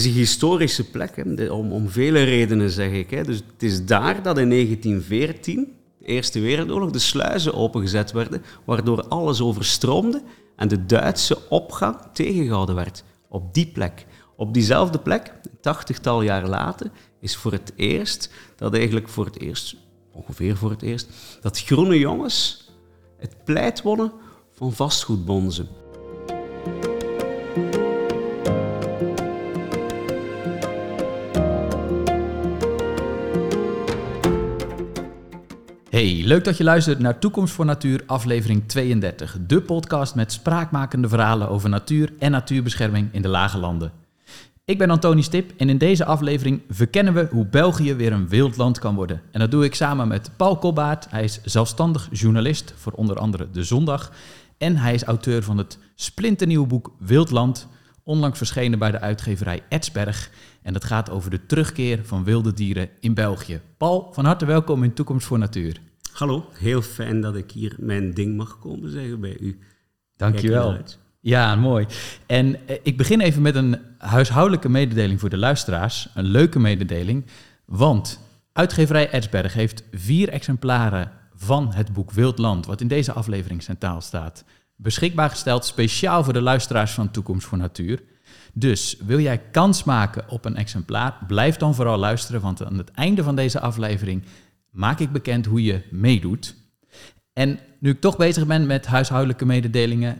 is een historische plek, hè, om vele redenen, zeg ik. Hè. Dus het is daar dat in 1914, de Eerste Wereldoorlog, de sluizen opengezet werden, waardoor alles overstroomde en de Duitse opgang tegengehouden werd. Op die plek. Op diezelfde plek, een 80-tal jaar later, is ongeveer voor het eerst, dat groene jongens het pleit wonnen van vastgoedbonzen. Hey, leuk dat je luistert naar Toekomst voor Natuur, aflevering 32. De podcast met spraakmakende verhalen over natuur en natuurbescherming in de Lage Landen. Ik ben Antonie Stip en in deze aflevering verkennen we hoe België weer een wildland kan worden. En dat doe ik samen met Paul Cobbaert. Hij is zelfstandig journalist voor onder andere De Zondag. En hij is auteur van het splinternieuwe boek Wildland, onlangs verschenen bij de uitgeverij Ertsberg. En dat gaat over de terugkeer van wilde dieren in België. Paul, van harte welkom in Toekomst voor Natuur. Hallo, heel fijn dat ik hier mijn ding mag komen zeggen bij u. Dankjewel. Ja, mooi. En ik begin even met een huishoudelijke mededeling voor de luisteraars. Een leuke mededeling, want uitgeverij Ertsberg heeft 4 exemplaren van het boek Wildland, wat in deze aflevering centraal staat, beschikbaar gesteld speciaal voor de luisteraars van Toekomst voor Natuur. Dus wil jij kans maken op een exemplaar, blijf dan vooral luisteren, want aan het einde van deze aflevering maak ik bekend hoe je meedoet. En nu ik toch bezig ben met huishoudelijke mededelingen,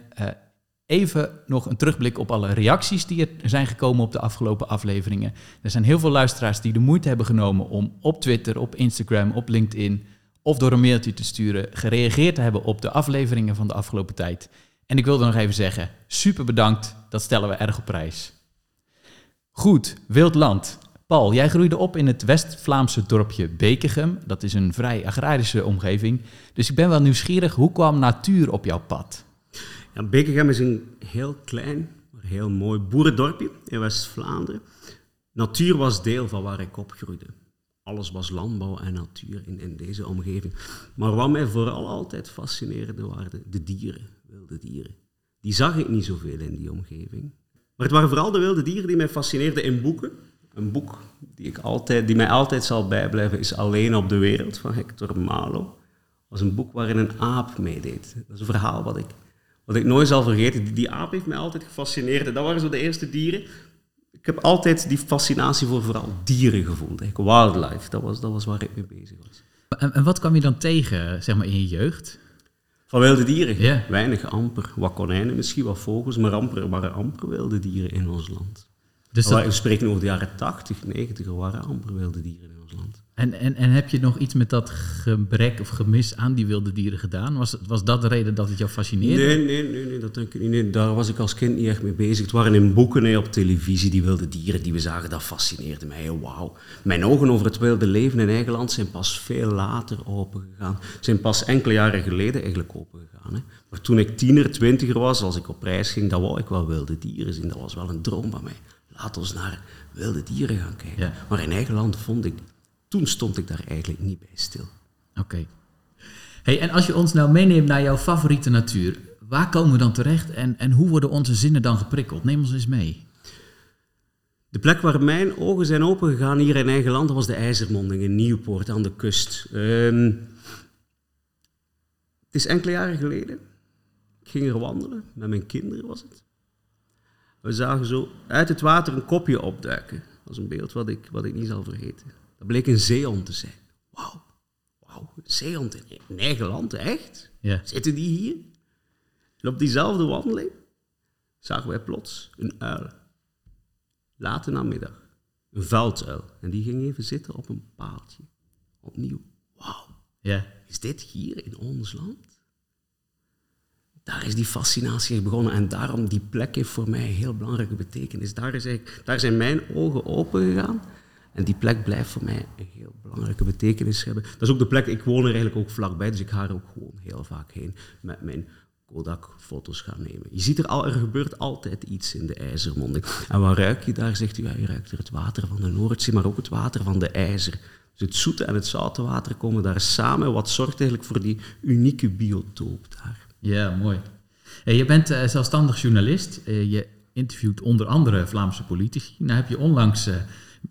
even nog een terugblik op alle reacties die er zijn gekomen op de afgelopen afleveringen. Er zijn heel veel luisteraars die de moeite hebben genomen om op Twitter, op Instagram, op LinkedIn of door een mailtje te sturen gereageerd te hebben op de afleveringen van de afgelopen tijd. En ik wilde nog even zeggen, super bedankt, dat stellen we erg op prijs. Goed, Wildland. Paul, jij groeide op in het West-Vlaamse dorpje Bekegem. Dat is een vrij agrarische omgeving. Dus ik ben wel nieuwsgierig, hoe kwam natuur op jouw pad? Ja, Bekegem is een heel klein, maar heel mooi boerendorpje in West-Vlaanderen. Natuur was deel van waar ik opgroeide. Alles was landbouw en natuur in deze omgeving. Maar wat mij vooral altijd fascineerde waren de dieren, wilde dieren. Die zag ik niet zoveel in die omgeving. Maar het waren vooral de wilde dieren die mij fascineerden in boeken. Een boek die mij altijd zal bijblijven is Alleen op de Wereld van Hector Malot. Dat was een boek waarin een aap meedeed. Dat is een verhaal wat ik nooit zal vergeten. Die aap heeft mij altijd gefascineerd. En dat waren zo de eerste dieren. Ik heb altijd die fascinatie voor vooral dieren gevoeld. Wildlife, dat was waar ik mee bezig was. En wat kwam je dan tegen, zeg maar, in je jeugd? Van wilde dieren? Yeah. Weinig, amper. Wat konijnen, misschien wat vogels, maar amper wilde dieren in ons land. Dus dat... We spreken over de jaren 80, 90, waren amper wilde dieren in ons land. En heb je nog iets met dat gebrek of gemis aan die wilde dieren gedaan? Was dat de reden dat het jou fascineerde? Nee, dat denk ik niet. Nee, daar was ik als kind niet echt mee bezig. Het waren in boeken, op televisie, die wilde dieren die we zagen, dat fascineerde mij. Wauw. Mijn ogen over het wilde leven in eigen land zijn pas veel later opengegaan. Zijn pas enkele jaren geleden eigenlijk opengegaan. Hè. Maar toen ik 10er, 20er was, als ik op reis ging, dan wou ik wel wilde dieren zien. Dat was wel een droom van mij. Laat ons naar wilde dieren gaan kijken. Ja. Maar in eigen land toen stond ik daar eigenlijk niet bij stil. Oké. Hey, en als je ons nou meeneemt naar jouw favoriete natuur, waar komen we dan terecht en hoe worden onze zinnen dan geprikkeld? Neem ons eens mee. De plek waar mijn ogen zijn opengegaan hier in eigen land was de IJzermonding in Nieuwpoort aan de kust. Het is enkele jaren geleden. Ik ging er wandelen, met mijn kinderen was het. We zagen zo uit het water een kopje opduiken. Dat is een beeld wat ik niet zal vergeten. Dat bleek een zeehond te zijn. Wauw, zeehond in eigen land, echt? Ja. Zitten die hier? En op diezelfde wandeling zagen wij plots een uil. Late namiddag. Een velduil. En die ging even zitten op een paaltje. Opnieuw. Wauw. Ja. Is dit hier in ons land? Daar is die fascinatie begonnen en daarom die plek heeft voor mij een heel belangrijke betekenis. Daar zijn mijn ogen open gegaan en die plek blijft voor mij een heel belangrijke betekenis hebben. Dat is ook de plek, ik woon er eigenlijk ook vlakbij, dus ik ga er ook gewoon heel vaak heen met mijn Kodak foto's gaan nemen. Je ziet er gebeurt altijd iets in de IJzermonding. En wat ruik je daar? Zegt u, ja, je ruikt er het water van de Noordzee, maar ook het water van de IJzer. Dus het zoete en het zoute water komen daar samen, wat zorgt eigenlijk voor die unieke biotoop daar. Ja, mooi. Je bent zelfstandig journalist. Je interviewt onder andere Vlaamse politici. Nou heb je onlangs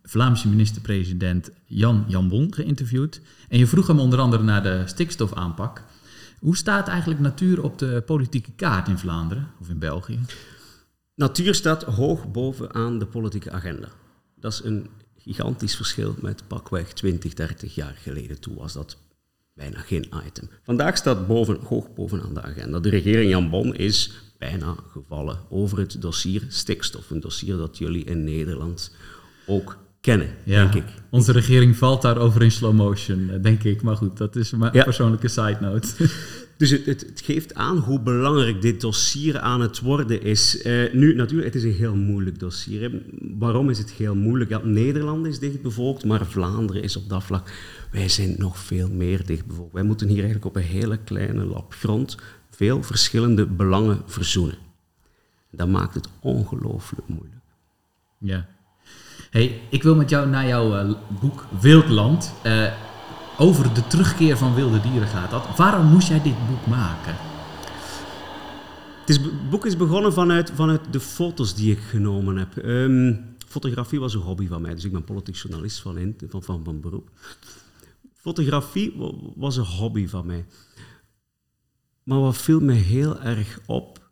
Vlaamse minister-president Jan Jambon geïnterviewd. En je vroeg hem onder andere naar de stikstofaanpak. Hoe staat eigenlijk natuur op de politieke kaart in Vlaanderen of in België? Natuur staat hoog bovenaan de politieke agenda. Dat is een gigantisch verschil met pakweg 20, 30 jaar geleden. Toen was dat bijna geen item. Vandaag staat hoog bovenaan de agenda. De regering Jambon is bijna gevallen over het dossier stikstof. Een dossier dat jullie in Nederland ook kennen, ja, denk ik. Onze regering valt daarover in slow motion, denk ik. Maar goed, dat is mijn persoonlijke side note. Dus het geeft aan hoe belangrijk dit dossier aan het worden is. Nu, natuurlijk, het is een heel moeilijk dossier. Hè. Waarom is het heel moeilijk? Ja, Nederland is dichtbevolkt, maar Vlaanderen is op dat vlak... Wij zijn nog veel meer dichtbevolkt. Wij moeten hier eigenlijk op een hele kleine lap grond veel verschillende belangen verzoenen. Dat maakt het ongelooflijk moeilijk. Ja. Hey, ik wil met jou naar jouw boek Wildland... over de terugkeer van wilde dieren gaat dat. Waarom moest jij dit boek maken? Het boek is begonnen vanuit de foto's die ik genomen heb. Fotografie was een hobby van mij, dus ik ben politiek journalist van beroep. Fotografie was een hobby van mij. Maar wat viel mij heel erg op...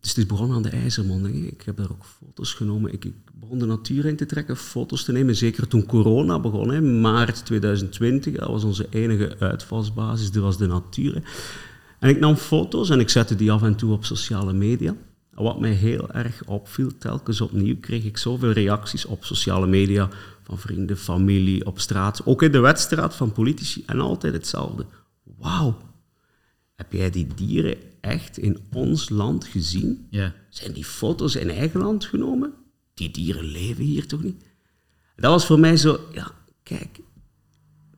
Dus het is begonnen aan de IJzermonding. Ik heb daar ook foto's genomen. Ik begon de natuur in te trekken, foto's te nemen. Zeker toen corona begon, in maart 2020. Dat was onze enige uitvalsbasis. Dat was de natuur. En ik nam foto's en ik zette die af en toe op sociale media. Wat mij heel erg opviel, telkens opnieuw kreeg ik zoveel reacties op sociale media. Van vrienden, familie, op straat. Ook in de wedstrijd van politici. En altijd hetzelfde. Wauw. Heb jij die dieren echt in ons land gezien? Ja. Zijn die foto's in eigen land genomen? Die dieren leven hier toch niet? Dat was voor mij zo... Ja, kijk,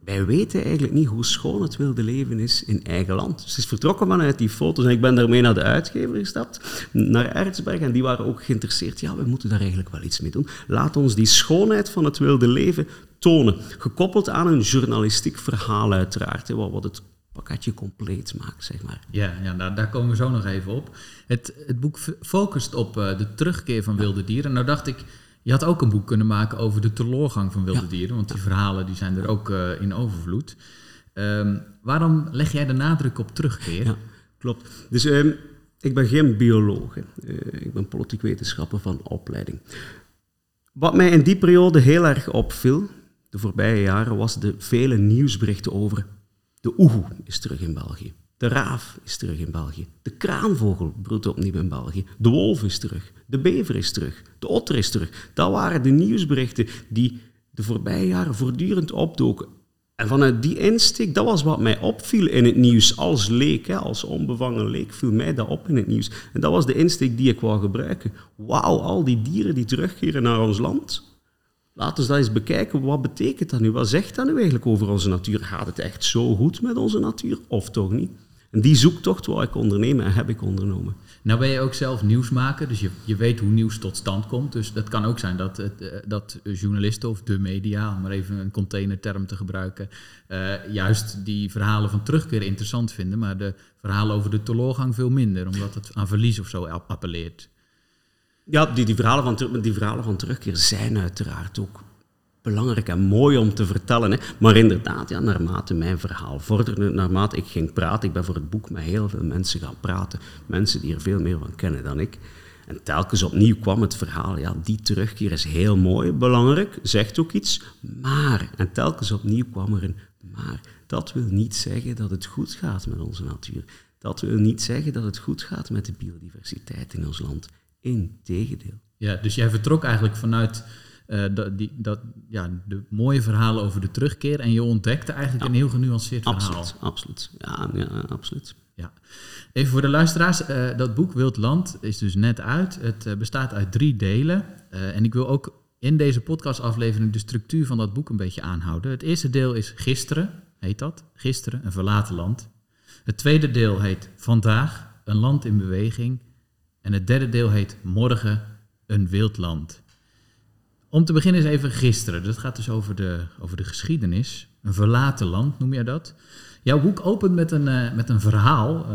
wij weten eigenlijk niet hoe schoon het wilde leven is in eigen land. Dus het is vertrokken vanuit die foto's. En ik ben daarmee naar de uitgever gestapt, naar Ertsberg. En die waren ook geïnteresseerd. Ja, we moeten daar eigenlijk wel iets mee doen. Laat ons die schoonheid van het wilde leven tonen. Gekoppeld aan een journalistiek verhaal uiteraard. Wat het pakketje compleet maakt, zeg maar. Ja daar komen we zo nog even op. Het boek focust op de terugkeer van wilde dieren. Nou dacht ik, je had ook een boek kunnen maken over de teloorgang van wilde dieren, want die verhalen die zijn er ook in overvloed. Waarom leg jij de nadruk op terugkeer? Ja, klopt. Dus ik ben geen bioloog. Ik ben politiek wetenschapper van opleiding. Wat mij in die periode heel erg opviel, de voorbije jaren, was de vele nieuwsberichten over... De oehoe is terug in België. De raaf is terug in België. De kraanvogel broedt opnieuw in België. De wolf is terug. De bever is terug. De otter is terug. Dat waren de nieuwsberichten die de voorbije jaren voortdurend opdoken. En vanuit die insteek, dat was wat mij opviel in het nieuws. Als leek, als onbevangen leek, viel mij dat op in het nieuws. En dat was de insteek die ik wou gebruiken. Wauw, al die dieren die terugkeren naar ons land... Laten we dat eens bekijken. Wat betekent dat nu? Wat zegt dat nu eigenlijk over onze natuur? Gaat het echt zo goed met onze natuur? Of toch niet? En die zoektocht wou ik ondernemen en heb ik ondernomen. Nou ben je ook zelf nieuwsmaker, dus je weet hoe nieuws tot stand komt. Dus dat kan ook zijn dat journalisten of de media, om maar even een containerterm te gebruiken, juist die verhalen van terugkeer interessant vinden, maar de verhalen over de teloorgang veel minder, omdat het aan verlies of zo appelleert. Ja, die verhalen van terugkeer zijn uiteraard ook belangrijk en mooi om te vertellen. Hè. Maar inderdaad, naarmate mijn verhaal vorderde, naarmate ik ging praten, ik ben voor het boek met heel veel mensen gaan praten. Mensen die er veel meer van kennen dan ik. En telkens opnieuw kwam het verhaal, die terugkeer is heel mooi, belangrijk, zegt ook iets, maar. En telkens opnieuw kwam er een maar. Dat wil niet zeggen dat het goed gaat met onze natuur. Dat wil niet zeggen dat het goed gaat met de biodiversiteit in ons land. Integendeel. Ja, dus jij vertrok eigenlijk vanuit de mooie verhalen over de terugkeer en je ontdekte eigenlijk een heel genuanceerd verhaal. Absoluut, absoluut. Ja. Even voor de luisteraars, dat boek Wildland is dus net uit. Het bestaat uit 3 delen en ik wil ook in deze podcastaflevering de structuur van dat boek een beetje aanhouden. Het eerste deel is Gisteren, heet dat. Gisteren, een verlaten land. Het tweede deel heet Vandaag, een land in beweging. En het derde deel heet Morgen, een wildland. Om te beginnen is even Gisteren. Dat gaat dus over de geschiedenis. Een verlaten land, noem je dat. Jouw boek opent met een verhaal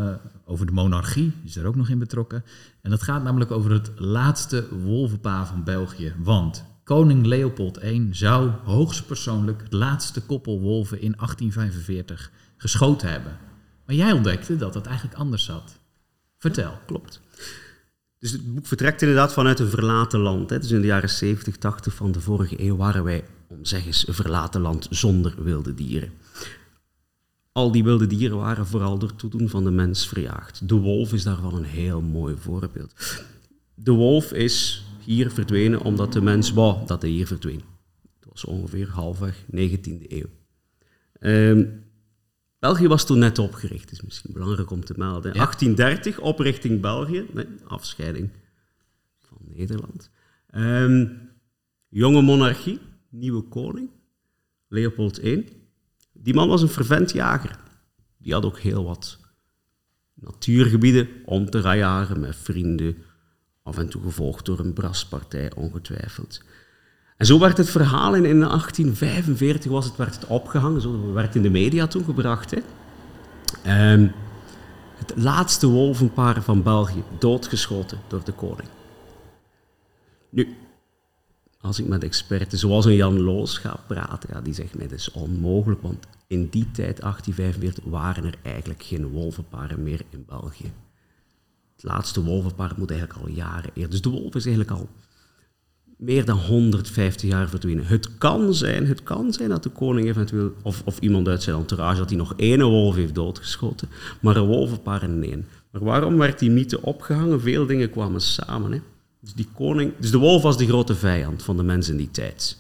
Over de monarchie is er ook nog in betrokken. En dat gaat namelijk over het laatste wolvenpaar van België. Want koning Leopold I zou hoogstpersoonlijk het laatste koppel wolven in 1845 geschoten hebben. Maar jij ontdekte dat het eigenlijk anders zat. Vertel. Ja, klopt. Dus het boek vertrekt inderdaad vanuit een verlaten land. Hè. Dus in de jaren 70, 80 van de vorige eeuw waren wij, zeg eens, een verlaten land zonder wilde dieren. Al die wilde dieren waren vooral door toedoen van de mens verjaagd. De wolf is daarvan een heel mooi voorbeeld. De wolf is hier verdwenen omdat de mens wou dat hij hier verdween. Dat was ongeveer halfweg 19e eeuw. België was toen net opgericht, is misschien belangrijk om te melden. Ja. 1830, oprichting België, nee, afscheiding van Nederland. Jonge monarchie, nieuwe koning, Leopold I. Die man was een fervent jager. Die had ook heel wat natuurgebieden om te gaan jagen met vrienden. Af en toe gevolgd door een braspartij, ongetwijfeld. En zo werd het verhaal in 1845 werd het opgehangen. Zo werd in de media toen gebracht. Hè. Het laatste wolvenpaar van België, doodgeschoten door de koning. Nu, als ik met experten zoals een Jan Loos ga praten, ja, die zegt mij dat is onmogelijk, want in die tijd, 1845, waren er eigenlijk geen wolvenparen meer in België. Het laatste wolvenpaar moet eigenlijk al jaren eerder. Dus de wolf is eigenlijk al meer dan 150 jaar verdwenen. Het kan zijn dat de koning eventueel, of iemand uit zijn entourage, dat hij nog één wolf heeft doodgeschoten, maar een wolvenpaar nee. Maar waarom werd die mythe opgehangen? Veel dingen kwamen samen, hè. Dus, de wolf was de grote vijand van de mens in die tijd.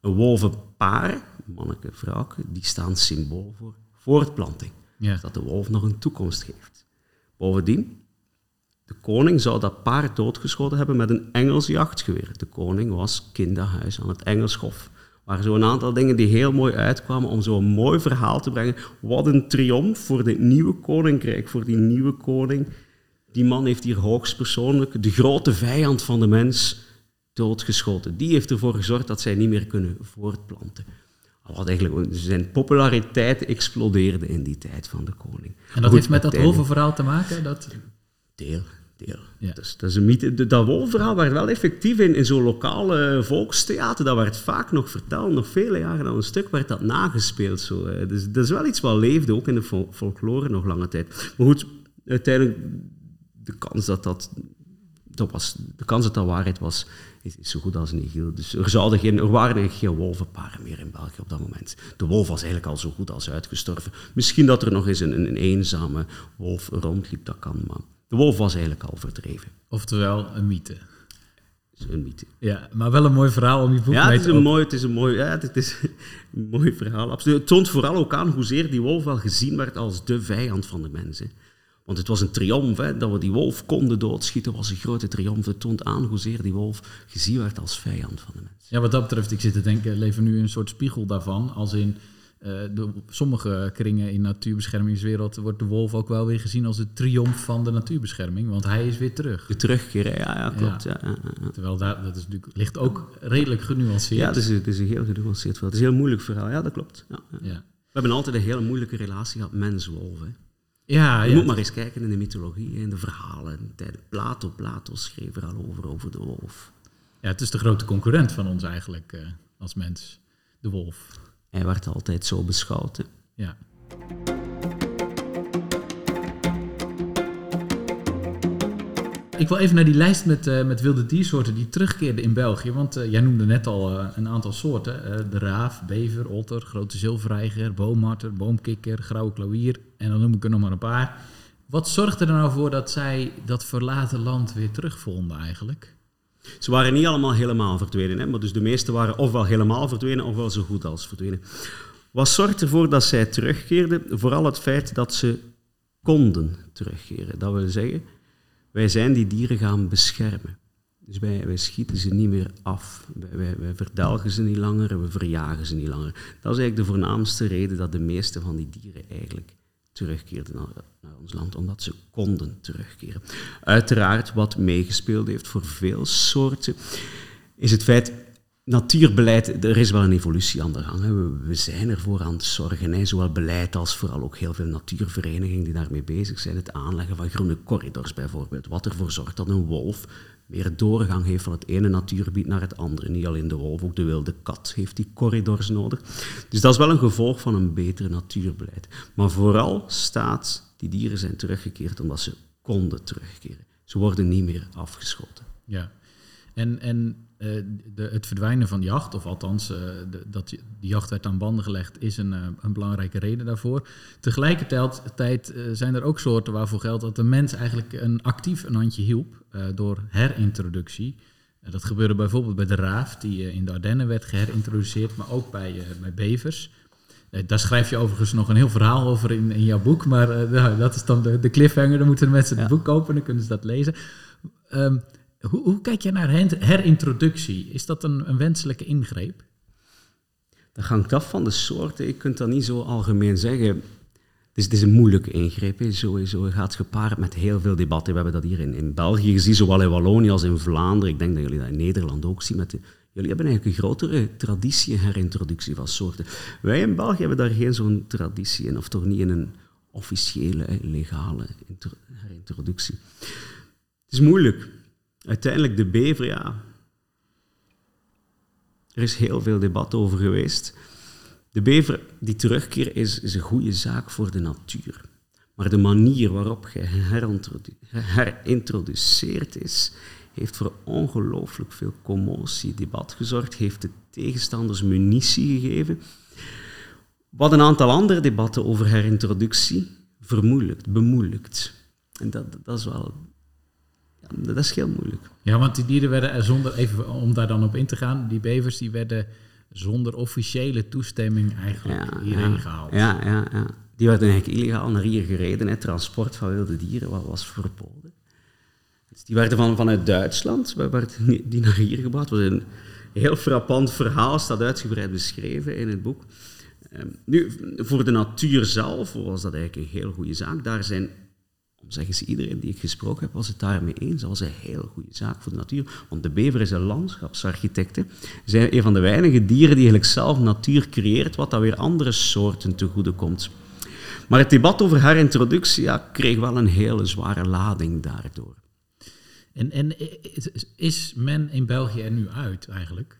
Een wolvenpaar, manneke, vrouwke, die staan symbool voor voortplanting. Ja. Dat de wolf nog een toekomst geeft. Bovendien, de koning zou dat paard doodgeschoten hebben met een Engels jachtgeweer. De koning was kinderhuis aan het Engelshof. Waar zo'n aantal dingen die heel mooi uitkwamen om zo'n mooi verhaal te brengen. Wat een triomf voor dit nieuwe koninkrijk, voor die nieuwe koning. Die man heeft hier hoogstpersoonlijk de grote vijand van de mens doodgeschoten. Die heeft ervoor gezorgd dat zij niet meer kunnen voortplanten. Wat eigenlijk, zijn populariteit explodeerde in die tijd van de koning. En dat heeft met dat wolvenverhaal te maken? Dat... Deel. Ja. Dat is een mythe. Dat wolvenverhaal werd wel effectief in zo'n lokale volkstheater. Dat werd vaak nog verteld. Nog vele jaren aan een stuk werd dat nagespeeld. Zo. Dus dat is wel iets wat leefde, ook in de folklore nog lange tijd. Maar goed, uiteindelijk... De kans dat dat waarheid was, is zo goed als nihil. Dus er waren geen wolvenparen meer in België op dat moment. De wolf was eigenlijk al zo goed als uitgestorven. Misschien dat er nog eens een eenzame wolf rondliep, dat kan, maar de wolf was eigenlijk al verdreven. Oftewel, een mythe. Een mythe. Ja, maar wel een mooi verhaal om je boek mee te openen. Ja, het is een mooi verhaal. Absoluut. Het toont vooral ook aan hoezeer die wolf wel gezien werd als de vijand van de mensen. Want het was een triomf, hè, dat we die wolf konden doodschieten, was een grote triomf. Het toont aan hoezeer die wolf gezien werd als vijand van de mens. Ja, wat dat betreft, ik zit te denken, leven nu een soort spiegel daarvan. Als in sommige kringen in natuurbeschermingswereld wordt de wolf ook wel weer gezien als de triomf van de natuurbescherming. Want hij is weer terug. De terugkeer, ja klopt. Ja. Ja. Terwijl dat is natuurlijk, ligt ook redelijk genuanceerd. Ja, het is een heel genuanceerd verhaal. Het is een heel moeilijk verhaal, ja, dat klopt. Ja. We hebben altijd een hele moeilijke relatie gehad, mens-wolf, hè. Ja, je moet maar eens kijken in de mythologie, in de verhalen. Plato schreef er al over de wolf. Ja, het is de grote concurrent van ons eigenlijk als mens, de wolf. Hij werd altijd zo beschouwd, hè? Ja. Ik wil even naar die lijst met wilde diersoorten die terugkeerden in België. Want jij noemde net al een aantal soorten. De raaf, bever, otter, grote zilverreiger, boomharter, boomkikker, grauwe klauwier. En dan noem ik er nog maar een paar. Wat zorgde er nou voor dat zij dat verlaten land weer terugvonden eigenlijk? Ze waren niet allemaal helemaal verdwenen. Hè? Maar dus de meeste waren ofwel helemaal verdwenen ofwel zo goed als verdwenen. Wat zorgde ervoor dat zij terugkeerden? Vooral het feit dat ze konden terugkeren. Dat wil zeggen... Wij zijn die dieren gaan beschermen. Dus wij schieten ze niet meer af. Wij verdelgen ze niet langer en we verjagen ze niet langer. Dat is eigenlijk de voornaamste reden dat de meeste van die dieren eigenlijk terugkeerden naar ons land. Omdat ze konden terugkeren. Uiteraard wat meegespeeld heeft voor veel soorten is het feit Natuurbeleid, er is wel een evolutie aan de gang. We zijn ervoor aan het zorgen, zowel beleid als vooral ook heel veel natuurverenigingen die daarmee bezig zijn. Het aanleggen van groene corridors bijvoorbeeld. Wat ervoor zorgt dat een wolf meer doorgang heeft van het ene natuurgebied naar het andere. Niet alleen de wolf, ook de wilde kat heeft die corridors nodig. Dus dat is wel een gevolg van een betere natuurbeleid. Maar vooral staat, die dieren zijn teruggekeerd omdat ze konden terugkeren. Ze worden niet meer afgeschoten. Ja, het verdwijnen van jacht, of althans dat de jacht werd aan banden gelegd, is een belangrijke reden daarvoor. Tegelijkertijd zijn er ook soorten waarvoor geldt dat de mens eigenlijk actief een handje hielp door herintroductie. Dat gebeurde bijvoorbeeld bij de raaf, die in de Ardennen werd geherintroduceerd, maar ook bij bevers. Daar schrijf je overigens nog een heel verhaal over in jouw boek, maar dat is dan de cliffhanger. Dan moeten de mensen het boek kopen, dan kunnen ze dat lezen. Hoe kijk je naar herintroductie? Is dat een wenselijke ingreep? Dat hangt af van de soorten. Je kunt dat niet zo algemeen zeggen. Dus het is een moeilijke ingreep. Sowieso gaat gepaard met heel veel debatten. We hebben dat hier in België gezien, zowel in Wallonië als in Vlaanderen. Ik denk dat jullie dat in Nederland ook zien. Jullie hebben eigenlijk een grotere traditie herintroductie van soorten. Wij in België hebben daar geen zo'n traditie in, of toch niet in een officiële, legale herintroductie. Het is moeilijk. Uiteindelijk de bever, er is heel veel debat over geweest. De bever, die terugkeer, is een goede zaak voor de natuur. Maar de manier waarop je herintroduceerd is, heeft voor ongelooflijk veel commotie, debat gezorgd, heeft de tegenstanders munitie gegeven. Wat een aantal andere debatten over herintroductie bemoeilijkt. En dat is wel... Dat is heel moeilijk. Ja, want die dieren werden om daar dan op in te gaan, die bevers die werden zonder officiële toestemming eigenlijk hierheen gehaald. Ja. Die werden eigenlijk illegaal naar hier gereden. Het transport van wilde dieren was verboden. Dus die werden vanuit Duitsland, werden die naar hier gebracht. Dat was een heel frappant verhaal, staat uitgebreid beschreven in het boek. Nu, voor de natuur zelf was dat eigenlijk een heel goede zaak. Daar zijn... Zeggen ze, iedereen die ik gesproken heb was het daarmee eens. Dat was een heel goede zaak voor de natuur. Want de bever is een landschapsarchitect. Ze zijn een van de weinige dieren die eigenlijk zelf natuur creëert, wat dan weer andere soorten te goede komt. Maar het debat over haar introductie kreeg wel een hele zware lading daardoor. En is men in België er nu uit eigenlijk?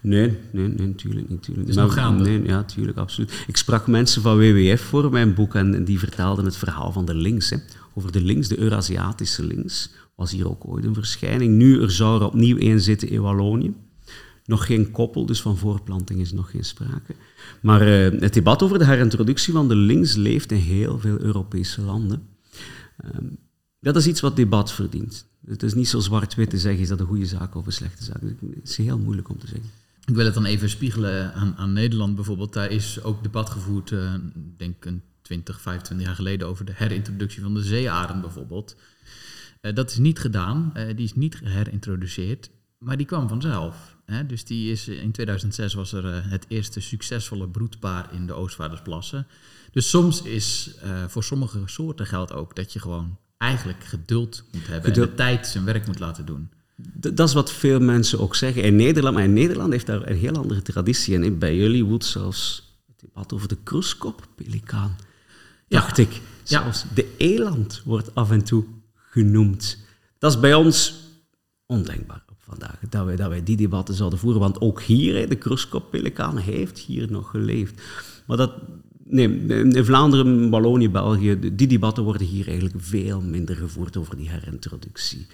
Nee, natuurlijk niet. Dus nou gaande? Nee, ja, natuurlijk, absoluut. Ik sprak mensen van WWF voor mijn boek en die vertelden het verhaal van de lynx. Over de lynx, de Eurasiatische lynx, was hier ook ooit een verschijning. Nu, er zou er opnieuw één zitten in Wallonië. Nog geen koppel, dus van voorplanting is nog geen sprake. Maar het debat over de herintroductie van de lynx leeft in heel veel Europese landen. Dat is iets wat debat verdient. Het is niet zo zwart-wit te zeggen, is dat een goede zaak of een slechte zaak. Het is heel moeilijk om te zeggen. Ik wil het dan even spiegelen aan Nederland bijvoorbeeld. Daar is ook debat gevoerd, denk ik 20, 25 jaar geleden, over de herintroductie van de zeearend bijvoorbeeld. Dat is niet gedaan, die is niet herintroduceerd, maar die kwam vanzelf. Dus die is, in 2006 was er het eerste succesvolle broedpaar in de Oostvaardersplassen. Dus soms is, voor sommige soorten geldt ook dat je gewoon... eigenlijk geduld moet hebben en de tijd zijn werk moet laten doen. Dat is wat veel mensen ook zeggen. Maar in Nederland heeft daar een heel andere traditie. En bij jullie woedt zelfs het debat over de kroeskop-pelikaan. Dacht ik. Zelfs de eland wordt af en toe genoemd. Dat is bij ons ondenkbaar op vandaag. Dat wij die debatten zouden voeren. Want ook hier, de kroeskop-pelikaan heeft hier nog geleefd. Maar dat... Nee, in Vlaanderen, Wallonië, België, die debatten worden hier eigenlijk veel minder gevoerd over die herintroductie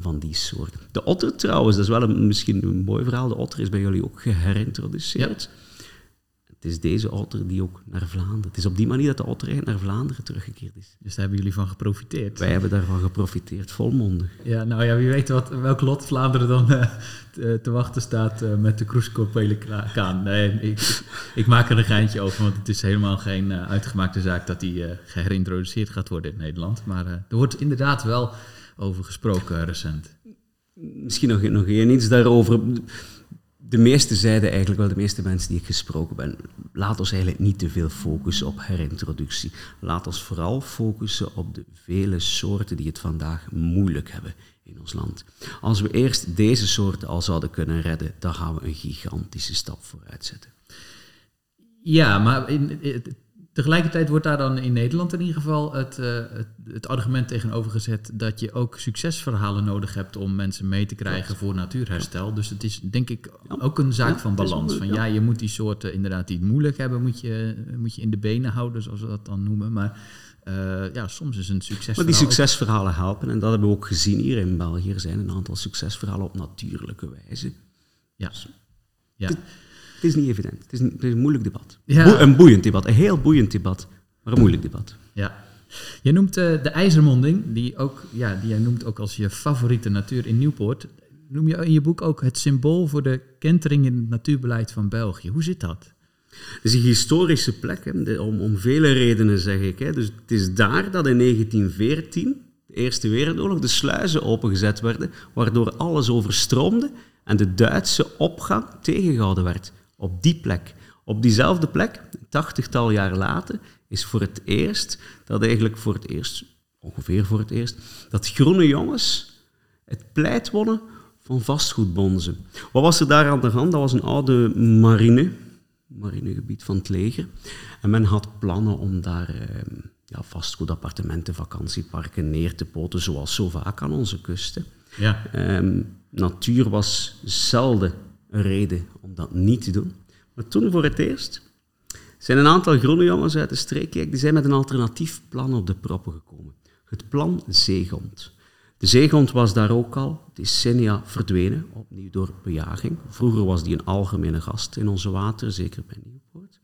van die soorten. De otter trouwens, dat is wel misschien een mooi verhaal. De otter is bij jullie ook geherintroduceerd. Ja. Het is deze otter die ook naar Vlaanderen... Het is op die manier dat de otter eigenlijk naar Vlaanderen teruggekeerd is. Dus daar hebben jullie van geprofiteerd. Wij hebben daarvan geprofiteerd, volmondig. Ja, nou ja, wie weet welk lot Vlaanderen dan te wachten staat met de kroeskop-pelikaan. Nee, ik maak er een geintje over, want het is helemaal geen uitgemaakte zaak dat die geherintroduceerd gaat worden in Nederland. Maar er wordt inderdaad wel over gesproken recent. Misschien nog iets daarover... de meeste zeiden eigenlijk wel, de meeste mensen die ik gesproken ben, laat ons eigenlijk niet te veel focussen op herintroductie. Laat ons vooral focussen op de vele soorten die het vandaag moeilijk hebben in ons land. Als we eerst deze soorten al zouden kunnen redden, dan gaan we een gigantische stap vooruit zetten. Ja, maar tegelijkertijd wordt daar dan in Nederland in ieder geval het argument tegenover gezet dat je ook succesverhalen nodig hebt om mensen mee te krijgen voor natuurherstel. Ja. Dus het is denk ik ook een zaak van balans. Van ja, je moet die soorten inderdaad die het moeilijk hebben, moet je in de benen houden, zoals we dat dan noemen. Maar soms is een succesverhaal... Maar die succesverhalen helpen, en dat hebben we ook gezien hier in België. Hier zijn een aantal succesverhalen op natuurlijke wijze. Ja, ja. Het is niet evident. Het is een moeilijk debat. Ja. Een boeiend debat. Een heel boeiend debat. Maar een moeilijk debat. Ja. Je noemt de IJzermonding, die jij noemt ook als je favoriete natuur in Nieuwpoort. Noem je in je boek ook het symbool voor de kentering in het natuurbeleid van België. Hoe zit dat? Het is een historische plek. Hè. Om vele redenen zeg ik. Hè. Dus het is daar dat in 1914, de Eerste Wereldoorlog, de sluizen opengezet werden. Waardoor alles overstroomde en de Duitse opgang tegengehouden werd. Op die plek. Op diezelfde plek, 80-tal jaar later, is ongeveer voor het eerst, dat groene jongens het pleit wonnen van vastgoedbonzen. Wat was er daar aan de hand? Dat was een oude marinegebied van het leger. En men had plannen om daar vastgoedappartementen, vakantieparken neer te poten, zoals zo vaak aan onze kusten. Ja. Natuur was zelden een reden om dat niet te doen. Maar toen voor het eerst zijn een aantal groene jongens uit de streekkerk die zijn met een alternatief plan op de proppen gekomen. Het plan zeehond. De zeehond was daar ook al decennia verdwenen, opnieuw door bejaging. Vroeger was die een algemene gast in onze wateren, zeker bij Nieuwpoort.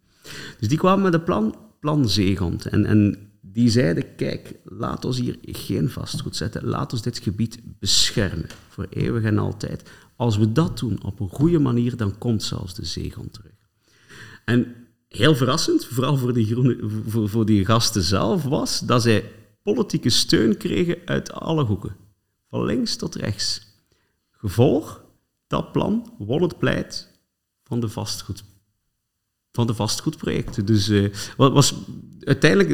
Dus die kwamen met een plan zeehond. En die zeiden, kijk, laat ons hier geen vastgoed zetten. Laat ons dit gebied beschermen voor eeuwig en altijd. Als we dat doen op een goede manier, dan komt zelfs de zeehond terug. En heel verrassend, vooral voor die gasten zelf, was dat zij politieke steun kregen uit alle hoeken. Van links tot rechts. Gevolg, dat plan won het pleit van de vastgoedprojecten. Dus uiteindelijk,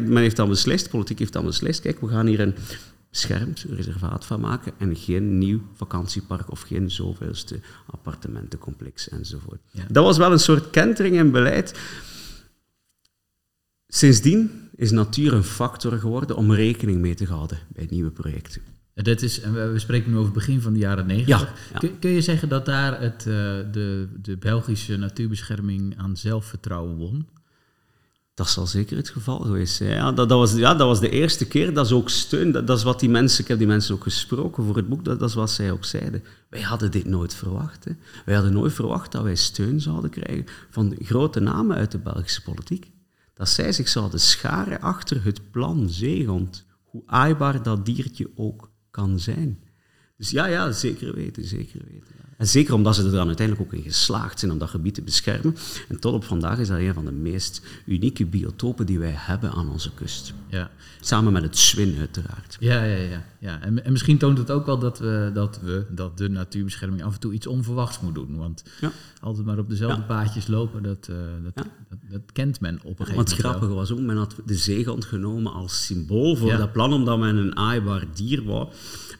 politiek heeft dan beslist, kijk, we gaan hier een beschermd reservaat van maken en geen nieuw vakantiepark of geen zoveelste appartementencomplex enzovoort. Ja. Dat was wel een soort kentering in beleid. Sindsdien is natuur een factor geworden om rekening mee te houden bij nieuwe projecten. We spreken nu over het begin van de jaren 90. Ja, ja. Kun je zeggen dat daar de Belgische natuurbescherming aan zelfvertrouwen won? Dat zal zeker het geval geweest zijn. Ja, dat was de eerste keer. Dat is ook steun. Dat is wat die mensen... Ik heb die mensen ook gesproken voor het boek. Dat is wat zij ook zeiden. Wij hadden dit nooit verwacht. Hè. Wij hadden nooit verwacht dat wij steun zouden krijgen van de grote namen uit de Belgische politiek. Dat zij zich zouden scharen achter het plan zeehond. Hoe aaibaar dat diertje ook kan zijn. Dus ja, zeker weten. Ja. En zeker omdat ze er dan uiteindelijk ook in geslaagd zijn om dat gebied te beschermen. En tot op vandaag is dat een van de meest unieke biotopen die wij hebben aan onze kust. Ja. Samen met het Zwin uiteraard. Ja. En misschien toont het ook wel dat de natuurbescherming af en toe iets onverwachts moet doen. Want altijd maar op dezelfde paadjes lopen, dat kent men op een gegeven moment. Wat grappig was ook, men had de zeehond genomen als symbool voor dat plan, omdat men een aaibaar dier wou.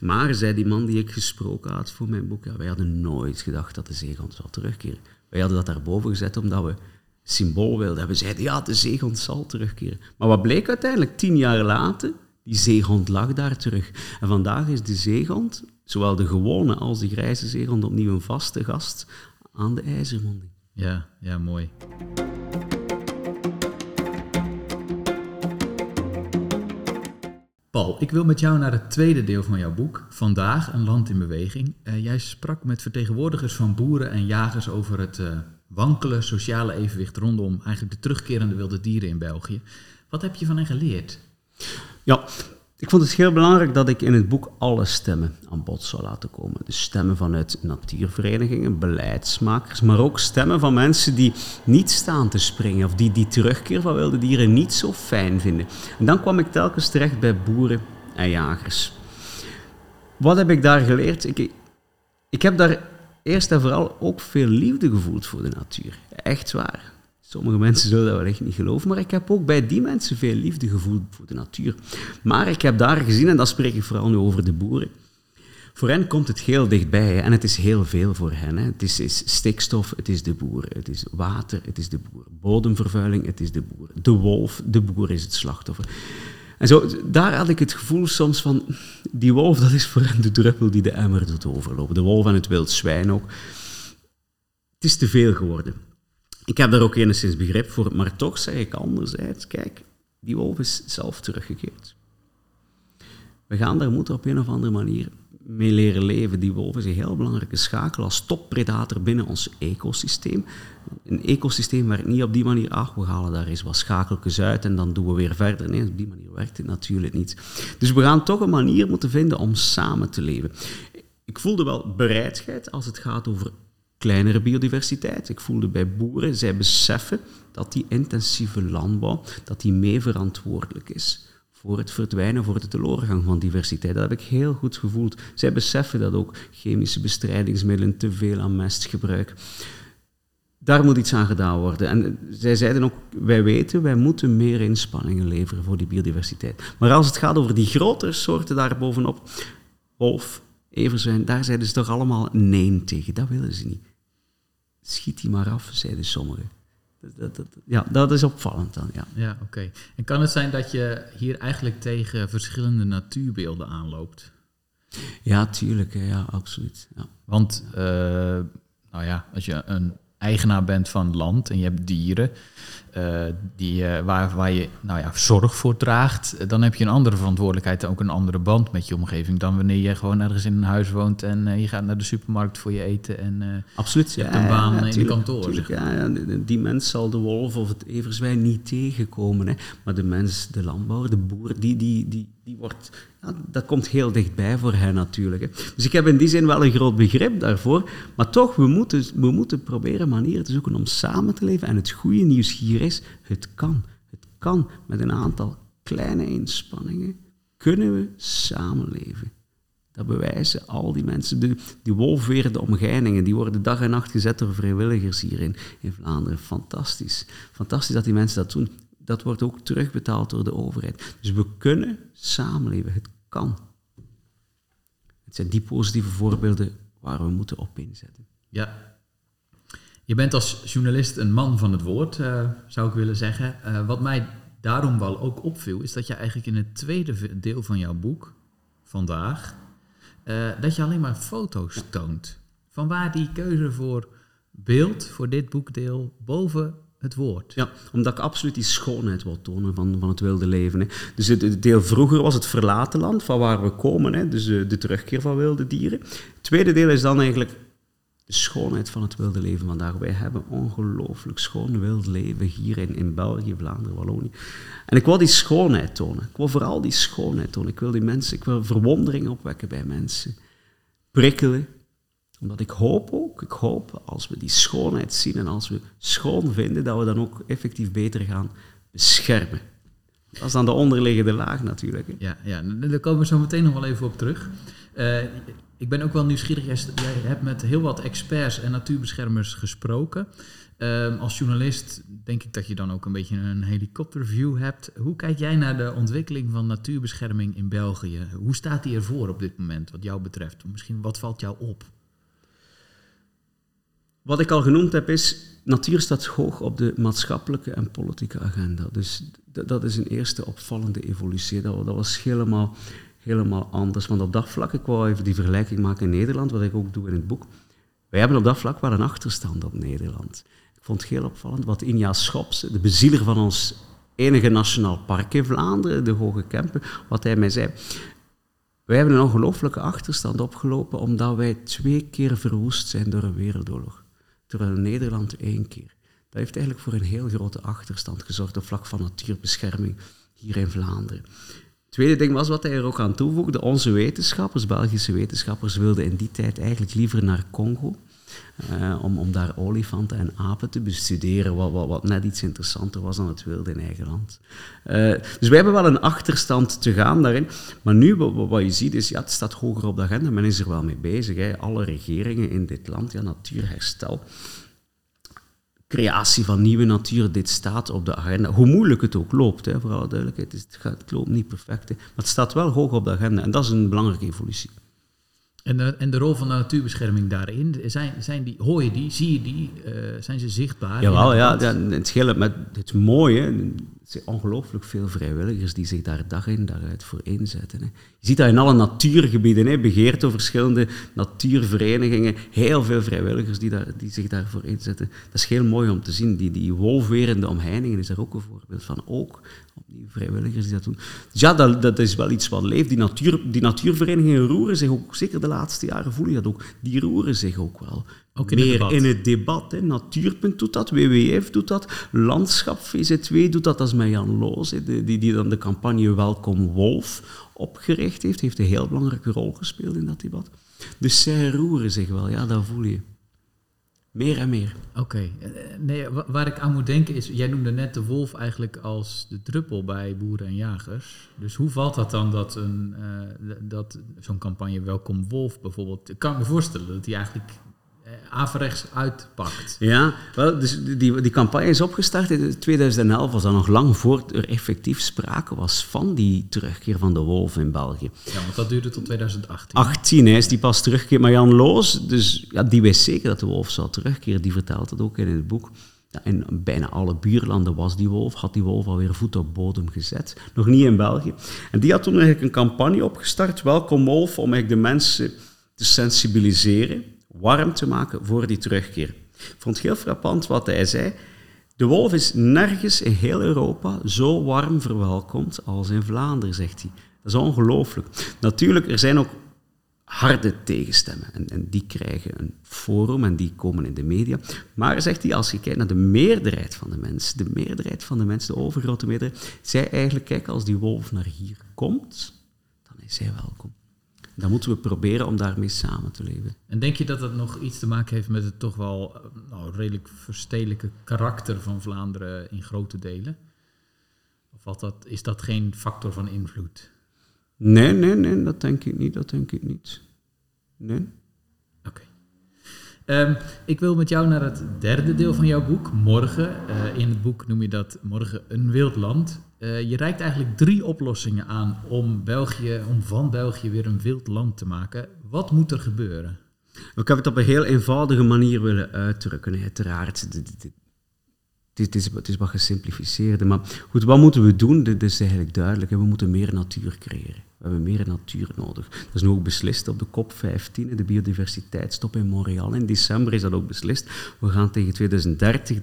Maar, zei die man die ik gesproken had voor mijn boek, wij hadden nooit gedacht dat de zeehond zou terugkeren. Wij hadden dat daarboven gezet omdat we symbool wilden. We zeiden, de zeehond zal terugkeren. Maar wat bleek uiteindelijk? 10 jaar later, die zeehond lag daar terug. En vandaag is de zeehond, zowel de gewone als de grijze zeehond, opnieuw een vaste gast aan de IJzermonding. Ja, mooi. Paul, ik wil met jou naar het tweede deel van jouw boek, Vandaag, een land in beweging. Jij sprak met vertegenwoordigers van boeren en jagers over het wankele sociale evenwicht rondom eigenlijk de terugkerende wilde dieren in België. Wat heb je van hen geleerd? Ja, ik vond het heel belangrijk dat ik in het boek alle stemmen aan bod zou laten komen. Dus stemmen vanuit natuurverenigingen, beleidsmakers, maar ook stemmen van mensen die niet staan te springen of die die terugkeer van wilde dieren niet zo fijn vinden. En dan kwam ik telkens terecht bij boeren en jagers. Wat heb ik daar geleerd? Ik heb daar eerst en vooral ook veel liefde gevoeld voor de natuur. Echt waar. Sommige mensen zullen dat wel echt niet geloven, maar ik heb ook bij die mensen veel liefde gevoeld voor de natuur. Maar ik heb daar gezien, en dat spreek ik vooral nu over de boeren, voor hen komt het heel dichtbij en het is heel veel voor hen. Het is stikstof, het is de boer. Het is water, het is de boer. Bodemvervuiling, het is de boer. De wolf, de boer is het slachtoffer. En zo, daar had ik het gevoel soms van, die wolf, dat is voor hen de druppel die de emmer doet overlopen. De wolf en het wild zwijn ook. Het is te veel geworden. Ik heb daar ook enigszins begrip voor, maar toch zeg ik anderzijds, kijk, die wolf is zelf teruggekeerd. We gaan daar moeten op een of andere manier mee leren leven. Die wolf is een heel belangrijke schakel als toppredator binnen ons ecosysteem. Een ecosysteem werkt niet op die manier, we halen daar eens wat schakeltjes uit en dan doen we weer verder. Nee, op die manier werkt het natuurlijk niet. Dus we gaan toch een manier moeten vinden om samen te leven. Ik voelde wel bereidheid als het gaat over kleinere biodiversiteit. Ik voelde bij boeren, zij beseffen dat die intensieve landbouw, dat die mee verantwoordelijk is voor het verdwijnen, voor de teleurgang van diversiteit. Dat heb ik heel goed gevoeld. Zij beseffen dat ook. Chemische bestrijdingsmiddelen, te veel aan mestgebruik. Daar moet iets aan gedaan worden. En zij zeiden ook, wij weten, wij moeten meer inspanningen leveren voor die biodiversiteit. Maar als het gaat over die grotere soorten daarbovenop, wolf, everzwijn, daar zeiden ze toch allemaal nee tegen. Dat willen ze niet. Schiet die maar af, zeiden sommigen. Dat is opvallend dan, ja. Ja, oké. En kan het zijn dat je hier eigenlijk tegen verschillende natuurbeelden aanloopt? Ja, tuurlijk. Ja, absoluut. Ja. Want, als je een eigenaar bent van land en je hebt dieren waar je zorg voor draagt, dan heb je een andere verantwoordelijkheid en ook een andere band met je omgeving dan wanneer je gewoon ergens in een huis woont en je gaat naar de supermarkt voor je eten en absoluut, je hebt een baan in de kantoor. Zeg maar. Die mens zal de wolf of het everzwijn niet tegenkomen, hè. Maar de mens, de landbouwer, de boer, die wordt... Dat komt heel dichtbij voor hen natuurlijk. Hè. Dus ik heb in die zin wel een groot begrip daarvoor. Maar toch, we moeten proberen manieren te zoeken om samen te leven. En het goede nieuws hier is, het kan. Het kan. Met een aantal kleine inspanningen kunnen we samenleven. Dat bewijzen al die mensen. Die wolfweerde omgeiningen, die worden dag en nacht gezet door vrijwilligers hier in Vlaanderen. Fantastisch. Fantastisch dat die mensen dat doen. Dat wordt ook terugbetaald door de overheid. Dus we kunnen samenleven. Het kan. Het zijn die positieve voorbeelden waar we moeten op inzetten. Ja. Je bent als journalist een man van het woord, zou ik willen zeggen. Wat mij daarom wel ook opviel, is dat je eigenlijk in het tweede deel van jouw boek, vandaag, dat je alleen maar foto's toont. Vanwaar die keuze voor beeld, voor dit boekdeel, boven het woord. Ja, omdat ik absoluut die schoonheid wil tonen van het wilde leven. Hè. Dus het deel vroeger was het verlaten land, van waar we komen. Hè. Dus de terugkeer van wilde dieren. Het tweede deel is dan eigenlijk de schoonheid van het wilde leven vandaag. Wij hebben ongelooflijk schoon wild leven hier in België, Vlaanderen, Wallonië. En ik wil die schoonheid tonen. Ik wil vooral die schoonheid tonen. Ik wil verwondering opwekken bij mensen. Prikkelen. Omdat ik hoop als we die schoonheid zien en als we schoon vinden, dat we dan ook effectief beter gaan beschermen. Dat is dan de onderliggende laag natuurlijk. Hè? Ja, daar komen we zo meteen nog wel even op terug. Ik ben ook wel nieuwsgierig, jij hebt met heel wat experts en natuurbeschermers gesproken. Als journalist denk ik dat je dan ook een beetje een helikopterview hebt. Hoe kijk jij naar de ontwikkeling van natuurbescherming in België? Hoe staat die ervoor op dit moment wat jou betreft? Misschien wat valt jou op? Wat ik al genoemd heb is, natuur staat hoog op de maatschappelijke en politieke agenda. Dus dat is een eerste opvallende evolutie. Dat was helemaal anders. Want op dat vlak, ik wou even die vergelijking maken in Nederland, wat ik ook doe in het boek. Wij hebben op dat vlak wel een achterstand op Nederland. Ik vond het heel opvallend wat Inja Schops, de bezieler van ons enige nationaal park in Vlaanderen, de Hoge Kempen, wat hij mij zei. Wij hebben een ongelooflijke achterstand opgelopen omdat wij 2 keer verwoest zijn door een wereldoorlog. Terwijl Nederland 1 keer. Dat heeft eigenlijk voor een heel grote achterstand gezorgd op vlak van natuurbescherming hier in Vlaanderen. Het tweede ding was wat hij er ook aan toevoegde. Onze wetenschappers, Belgische wetenschappers, wilden in die tijd eigenlijk liever naar Congo Om daar olifanten en apen te bestuderen, wat net iets interessanter was dan het wilde in eigen land. Dus wij hebben wel een achterstand te gaan daarin. Maar nu, wat je ziet, is, ja, het staat hoger op de agenda. Men is er wel mee bezig. Hè. Alle regeringen in dit land, ja, natuurherstel. Creatie van nieuwe natuur, dit staat op de agenda. Hoe moeilijk het ook loopt, hè, voor alle duidelijkheid. Het loopt niet perfect, hè. Maar het staat wel hoog op de agenda. En dat is een belangrijke evolutie. En de rol van de natuurbescherming daarin, zijn ze zichtbaar? Jawel, ja, het scheelt met het mooie, het zijn ongelooflijk veel vrijwilligers die zich daar dag in, dag uit voor inzetten. Hè. Je ziet dat in alle natuurgebieden, hè, begeerd door verschillende natuurverenigingen, heel veel vrijwilligers die zich daarvoor inzetten. Dat is heel mooi om te zien. Die wolverende omheiningen is daar ook een voorbeeld van, ook opnieuw vrijwilligers die dat doen. Dus ja, dat is wel iets wat leeft. Die natuurverenigingen roeren zich ook, zeker de laatste jaren voel je dat ook, die roeren zich ook wel. Ook in meer in het debat. Hè. Natuurpunt doet dat, WWF doet dat, Landschap VZW doet dat. Dat is met Jan Loos, hè, die dan de campagne Welkom Wolf opgericht heeft. Heeft een heel belangrijke rol gespeeld in dat debat. Dus zij roeren zich wel, ja, dat voel je. Meer en meer. Oké. Nee, waar ik aan moet denken is, jij noemde net de wolf eigenlijk als de druppel bij boeren en jagers. Dus hoe valt dat dan dat zo'n campagne Welkom Wolf bijvoorbeeld, ik kan me voorstellen dat die eigenlijk averechts uitpakt. Ja, wel, dus die campagne is opgestart in 2011, was dat nog lang voor er effectief sprake was van die terugkeer van de wolf in België. Ja, want dat duurde tot 2018. 18 is die pas terugkeer. Maar Jan Loos, dus, ja, die wist zeker dat de wolf zou terugkeren. Die vertelt dat ook in het boek. Ja, in bijna alle buurlanden had die wolf alweer voet op bodem gezet. Nog niet in België. En die had toen eigenlijk een campagne opgestart, Welkom Wolf, om eigenlijk de mensen te sensibiliseren, warm te maken voor die terugkeer. Ik vond het heel frappant wat hij zei. De wolf is nergens in heel Europa zo warm verwelkomd als in Vlaanderen, zegt hij. Dat is ongelooflijk. Natuurlijk, er zijn ook harde tegenstemmen. En die krijgen een forum en die komen in de media. Maar, zegt hij, als je kijkt naar de meerderheid van de mensen, de overgrote meerderheid, zij eigenlijk, kijk, als die wolf naar hier komt, dan is zij welkom. Dan moeten we proberen om daarmee samen te leven. En denk je dat dat nog iets te maken heeft met het toch wel redelijk verstedelijke karakter van Vlaanderen in grote delen? Is dat geen factor van invloed? Nee, dat denk ik niet. Nee. Oké. Ik wil met jou naar het derde deel van jouw boek, Morgen. In het boek noem je dat Morgen een wildland. Je reikt eigenlijk 3 oplossingen aan om van België weer een wild land te maken. Wat moet er gebeuren? Ik heb het op een heel eenvoudige manier willen uitdrukken, uiteraard. Het is wat gesimplificeerd. Maar goed, wat moeten we doen? Dit is eigenlijk duidelijk. We moeten meer natuur creëren. We hebben meer natuur nodig. Dat is nu ook beslist op de COP15, de biodiversiteitstop in Montreal. In december is dat ook beslist. We gaan tegen 2030 30%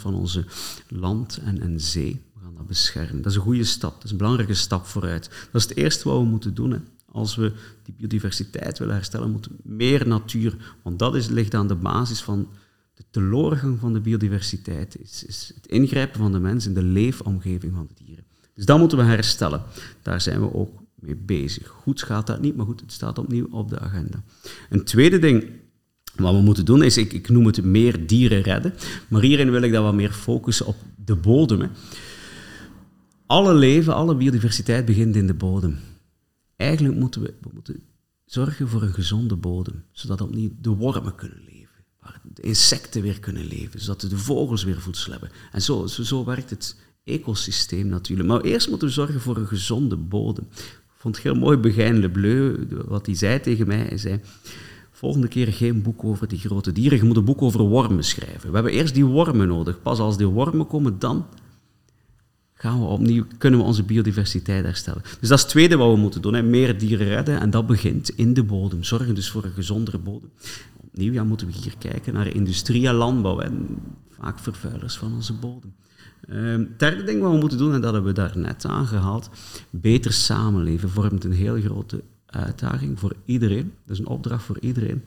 van onze land en zee dat beschermen. Dat is een goede stap. Dat is een belangrijke stap vooruit. Dat is het eerste wat we moeten doen. Hè. Als we die biodiversiteit willen herstellen, moeten we meer natuur. Want dat ligt aan de basis van de teloorgang van de biodiversiteit. Is het ingrijpen van de mens in de leefomgeving van de dieren. Dus dat moeten we herstellen. Daar zijn we ook mee bezig. Goed gaat dat niet, maar goed, het staat opnieuw op de agenda. Een tweede ding wat we moeten doen is, ik noem het meer dieren redden. Maar hierin wil ik dan wat meer focussen op de bodem. Hè. Alle leven, alle biodiversiteit begint in de bodem. Eigenlijk moeten we moeten zorgen voor een gezonde bodem, zodat opnieuw de wormen kunnen leven, waar de insecten weer kunnen leven, zodat de vogels weer voedsel hebben. En zo werkt het ecosysteem natuurlijk. Maar eerst moeten we zorgen voor een gezonde bodem. Ik vond het heel mooi, Begijn Le Bleu, wat hij zei tegen mij. Hij zei, volgende keer geen boek over die grote dieren, je moet een boek over wormen schrijven. We hebben eerst die wormen nodig. Pas als die wormen komen, dan kunnen we onze biodiversiteit herstellen. Dus dat is het tweede wat we moeten doen. Hè. Meer dieren redden. En dat begint in de bodem. Zorgen dus voor een gezondere bodem. Opnieuw moeten we hier kijken naar industrie en landbouw. En vaak vervuilers van onze bodem. Derde ding wat we moeten doen, en dat hebben we daarnet aangehaald. Beter samenleven vormt een heel grote uitdaging voor iedereen. Dat is een opdracht voor iedereen.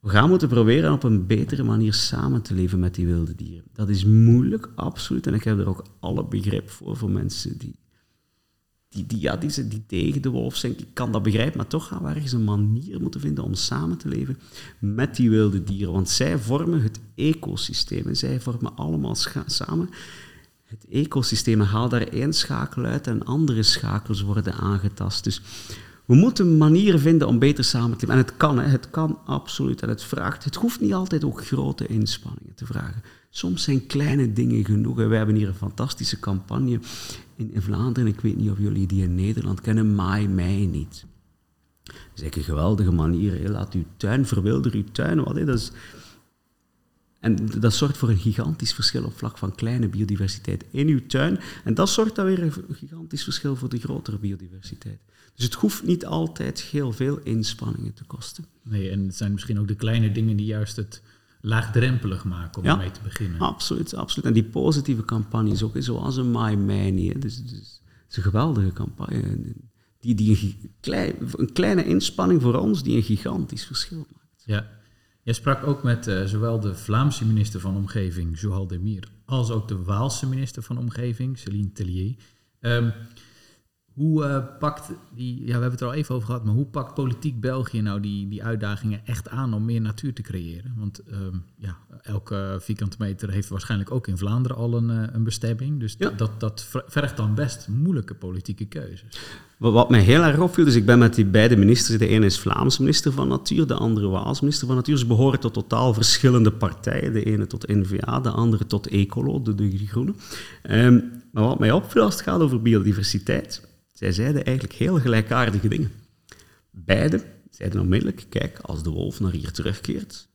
We gaan moeten proberen op een betere manier samen te leven met die wilde dieren. Dat is moeilijk, absoluut. En ik heb er ook alle begrip voor mensen die die tegen de wolf zijn. Ik kan dat begrijpen, maar toch gaan we ergens een manier moeten vinden om samen te leven met die wilde dieren. Want zij vormen het ecosysteem en zij vormen allemaal samen het ecosysteem. Haal daar één schakel uit en andere schakels worden aangetast. Dus we moeten manieren vinden om beter samen te leven. En het kan absoluut. En het vraagt, het hoeft niet altijd ook grote inspanningen te vragen. Soms zijn kleine dingen genoeg. En wij hebben hier een fantastische campagne in Vlaanderen. Ik weet niet of jullie die in Nederland kennen. Maai mij niet. Dat is eigenlijk een geweldige manier. Hè. Laat uw tuin, verwilder uw tuin. Wat, hè. Dat is... En dat zorgt voor een gigantisch verschil op vlak van kleine biodiversiteit in uw tuin. En dat zorgt dan weer een gigantisch verschil voor de grotere biodiversiteit. Dus het hoeft niet altijd heel veel inspanningen te kosten. Nee, en het zijn misschien ook de kleine dingen die juist het laagdrempelig maken om mee te beginnen. Absoluut, absoluut. En die positieve campagnes ook, zoals een My Mini. Dus het is een geweldige campagne. Die een kleine inspanning voor ons die een gigantisch verschil maakt. Ja. Jij sprak ook met zowel de Vlaamse minister van Omgeving, Zuhal Demir, als ook de Waalse minister van Omgeving, Céline Tellier. We hebben het er al even over gehad, maar hoe pakt politiek België nou die uitdagingen echt aan om meer natuur te creëren? Want elke vierkante meter heeft waarschijnlijk ook in Vlaanderen al een bestemming. Dus dat vergt dan best moeilijke politieke keuzes. Wat mij heel erg opviel, dus ik ben met die beide ministers, de ene is Vlaams minister van Natuur, de andere Waals minister van Natuur. Ze behoren tot totaal verschillende partijen, de ene tot N-VA, de andere tot Ecolo, de Groenen. Maar wat mij opviel als het gaat over biodiversiteit... Zij zeiden eigenlijk heel gelijkaardige dingen. Beiden zeiden onmiddellijk, kijk, als de wolf naar hier terugkeert,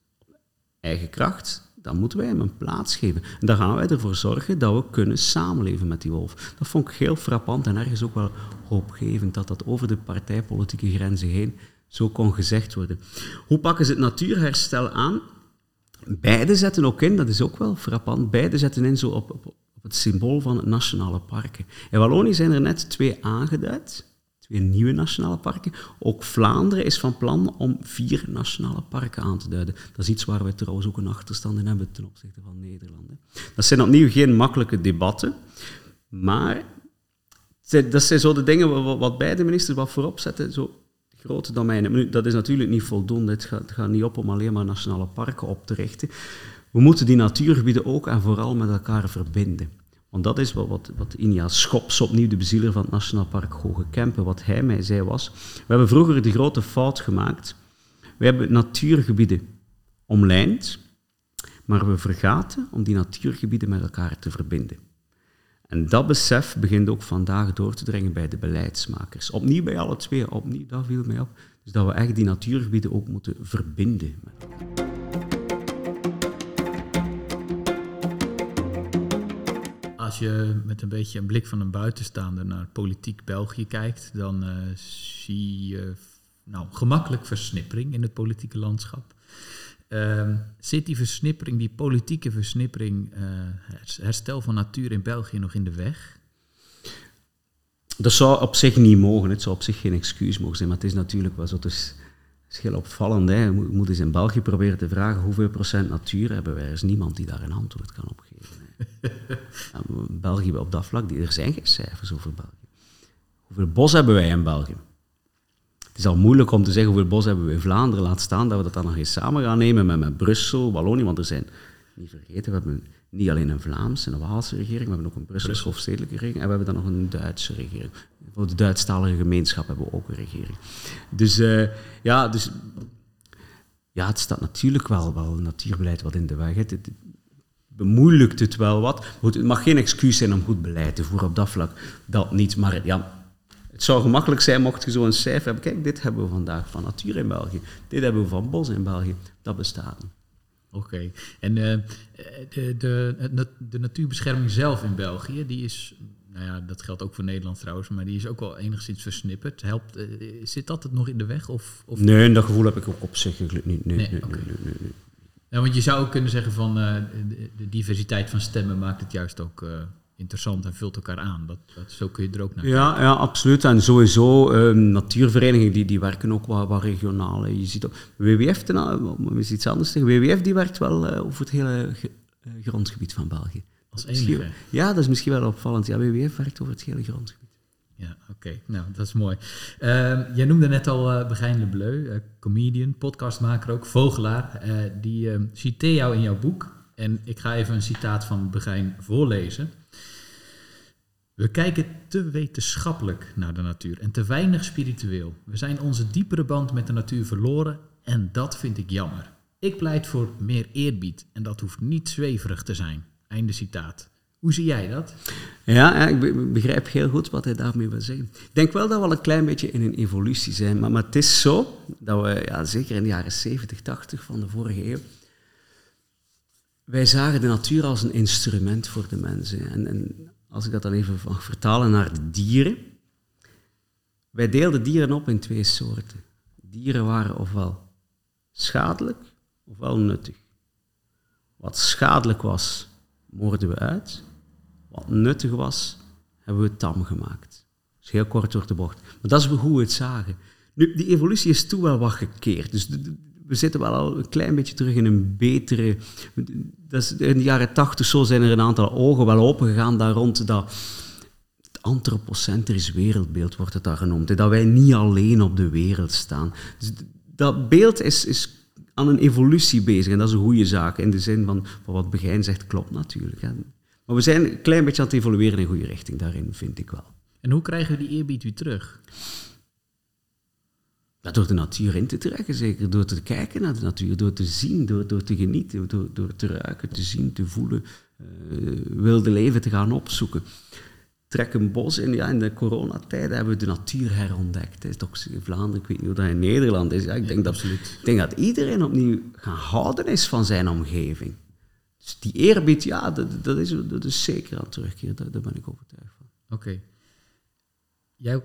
eigen kracht, dan moeten wij hem een plaats geven. En dan gaan wij ervoor zorgen dat we kunnen samenleven met die wolf. Dat vond ik heel frappant en ergens ook wel hoopgevend, dat over de partijpolitieke grenzen heen zo kon gezegd worden. Hoe pakken ze het natuurherstel aan? Beiden zetten ook in, dat is ook wel frappant, beiden zetten in zo op het symbool van het nationale parken. In Wallonië zijn er net 2 aangeduid, 2 nieuwe nationale parken. Ook Vlaanderen is van plan om 4 nationale parken aan te duiden. Dat is iets waar we trouwens ook een achterstand in hebben ten opzichte van Nederland. Hè. Dat zijn opnieuw geen makkelijke debatten, maar dat zijn zo de dingen wat beide ministers wat voorop zetten, zo grote domeinen. Nu, dat is natuurlijk niet voldoende, het gaat niet op om alleen maar nationale parken op te richten. We moeten die natuurgebieden ook en vooral met elkaar verbinden. Want dat is wat Inja Schops, opnieuw de bezieler van het Nationaal Park Hoge Kempen, wat hij mij zei was... We hebben vroeger de grote fout gemaakt. We hebben natuurgebieden omlijnd, maar we vergaten om die natuurgebieden met elkaar te verbinden. En dat besef begint ook vandaag door te dringen bij de beleidsmakers. Opnieuw bij alle 2, opnieuw, dat viel mij op. Dus dat we echt die natuurgebieden ook moeten verbinden met elkaar. Als je met een beetje een blik van een buitenstaander naar politiek België kijkt, dan zie je gemakkelijk versnippering in het politieke landschap. Zit die versnippering, die politieke versnippering, herstel van natuur in België nog in de weg? Dat zou op zich niet mogen. Het zou op zich geen excuus mogen zijn, maar het is natuurlijk wel zo. Het is heel opvallend. Hè? Je moet eens in België proberen te vragen hoeveel procent natuur hebben wij. Er is niemand die daar een antwoord kan op geven. België op dat vlak, er zijn geen cijfers over België. Hoeveel bos hebben wij in België? Het is al moeilijk om te zeggen hoeveel bos hebben we in Vlaanderen. Laat staan dat we dat dan nog eens samen gaan nemen met Brussel, Wallonië. Want er zijn, niet vergeten, we hebben niet alleen een Vlaamse en een Waalse regering, we hebben ook een Brusselse hoofdstedelijke regering en we hebben dan nog een Duitse regering. Voor de Duitsstalige gemeenschap hebben we ook een regering. Dus het staat natuurlijk wel natuurbeleid wat in de weg. Het bemoeilijkt het wel wat. Goed, het mag geen excuus zijn om goed beleid te voeren op dat vlak. Dat niet, maar het zou gemakkelijk zijn mocht je zo'n cijfer hebben. Kijk, dit hebben we vandaag van natuur in België. Dit hebben we van bos in België. Dat bestaat niet. Oké. En de natuurbescherming zelf in België, die is... dat geldt ook voor Nederland trouwens, maar die is ook wel enigszins versnipperd. Zit dat het nog in de weg? Of? Nee, dat gevoel heb ik ook op zich niet. Nee. Nou, want je zou ook kunnen zeggen van de diversiteit van stemmen maakt het juist ook interessant en vult elkaar aan. Zo kun je er ook naar kijken. Ja, absoluut. En sowieso, natuurverenigingen die werken ook wat regionaal. Hè. Je ziet ook, WWF, is iets anders zeggen. WWF die werkt wel over het hele grondgebied van België. Ja, dat is misschien wel opvallend. Ja, WWF werkt over het hele grondgebied. Ja, oké. Nou, dat is mooi. Jij noemde net al Begijn Le Bleu, comedian, podcastmaker ook, vogelaar. Die citeert jou in jouw boek. En ik ga even een citaat van Begijn voorlezen. We kijken te wetenschappelijk naar de natuur en te weinig spiritueel. We zijn onze diepere band met de natuur verloren en dat vind ik jammer. Ik pleit voor meer eerbied en dat hoeft niet zweverig te zijn. Einde citaat. Hoe zie jij dat? Ja, ik begrijp heel goed wat hij daarmee wil zeggen. Ik denk wel dat we al een klein beetje in een evolutie zijn. Maar het is zo dat we, ja, zeker in de jaren 70, 80 van de vorige eeuw, wij zagen de natuur als een instrument voor de mensen. En als ik dat dan even mag vertalen naar de dieren. Wij deelden dieren op in twee soorten. Dieren waren ofwel schadelijk, ofwel nuttig. Wat schadelijk was, moorden we uit. Wat nuttig was, hebben we tam gemaakt. Dus heel kort door de bocht. Maar dat is hoe we het zagen. Nu, die evolutie is toen wel wat gekeerd. Dus we zitten wel al een klein beetje terug in een betere... Dat is, in de jaren 80 zo zijn er een aantal ogen wel opengegaan daar rond dat... Het antropocentrisch wereldbeeld wordt het daar genoemd. Hè? Dat wij niet alleen op de wereld staan. Dus dat beeld is aan een evolutie bezig. En dat is een goede zaak. In de zin van wat Begijn zegt, klopt natuurlijk. Hè? Maar we zijn een klein beetje aan het evolueren in een goede richting. Daarin vind ik wel. En hoe krijgen we die eerbied weer terug? Ja, door de natuur in te trekken, zeker. Door te kijken naar de natuur, door te zien, door te genieten, door te ruiken, te zien, te voelen. Wilde leven te gaan opzoeken. Trek een bos in. Ja, in de coronatijden hebben we de natuur herontdekt. Het is toch in Vlaanderen, ik weet niet hoe dat in Nederland is. Ja, ik denk dat iedereen opnieuw gaan houden is van zijn omgeving. Dus die eerbied, ja, dat is zeker aan terugkeer. Daar ben ik overtuigd van. Oké.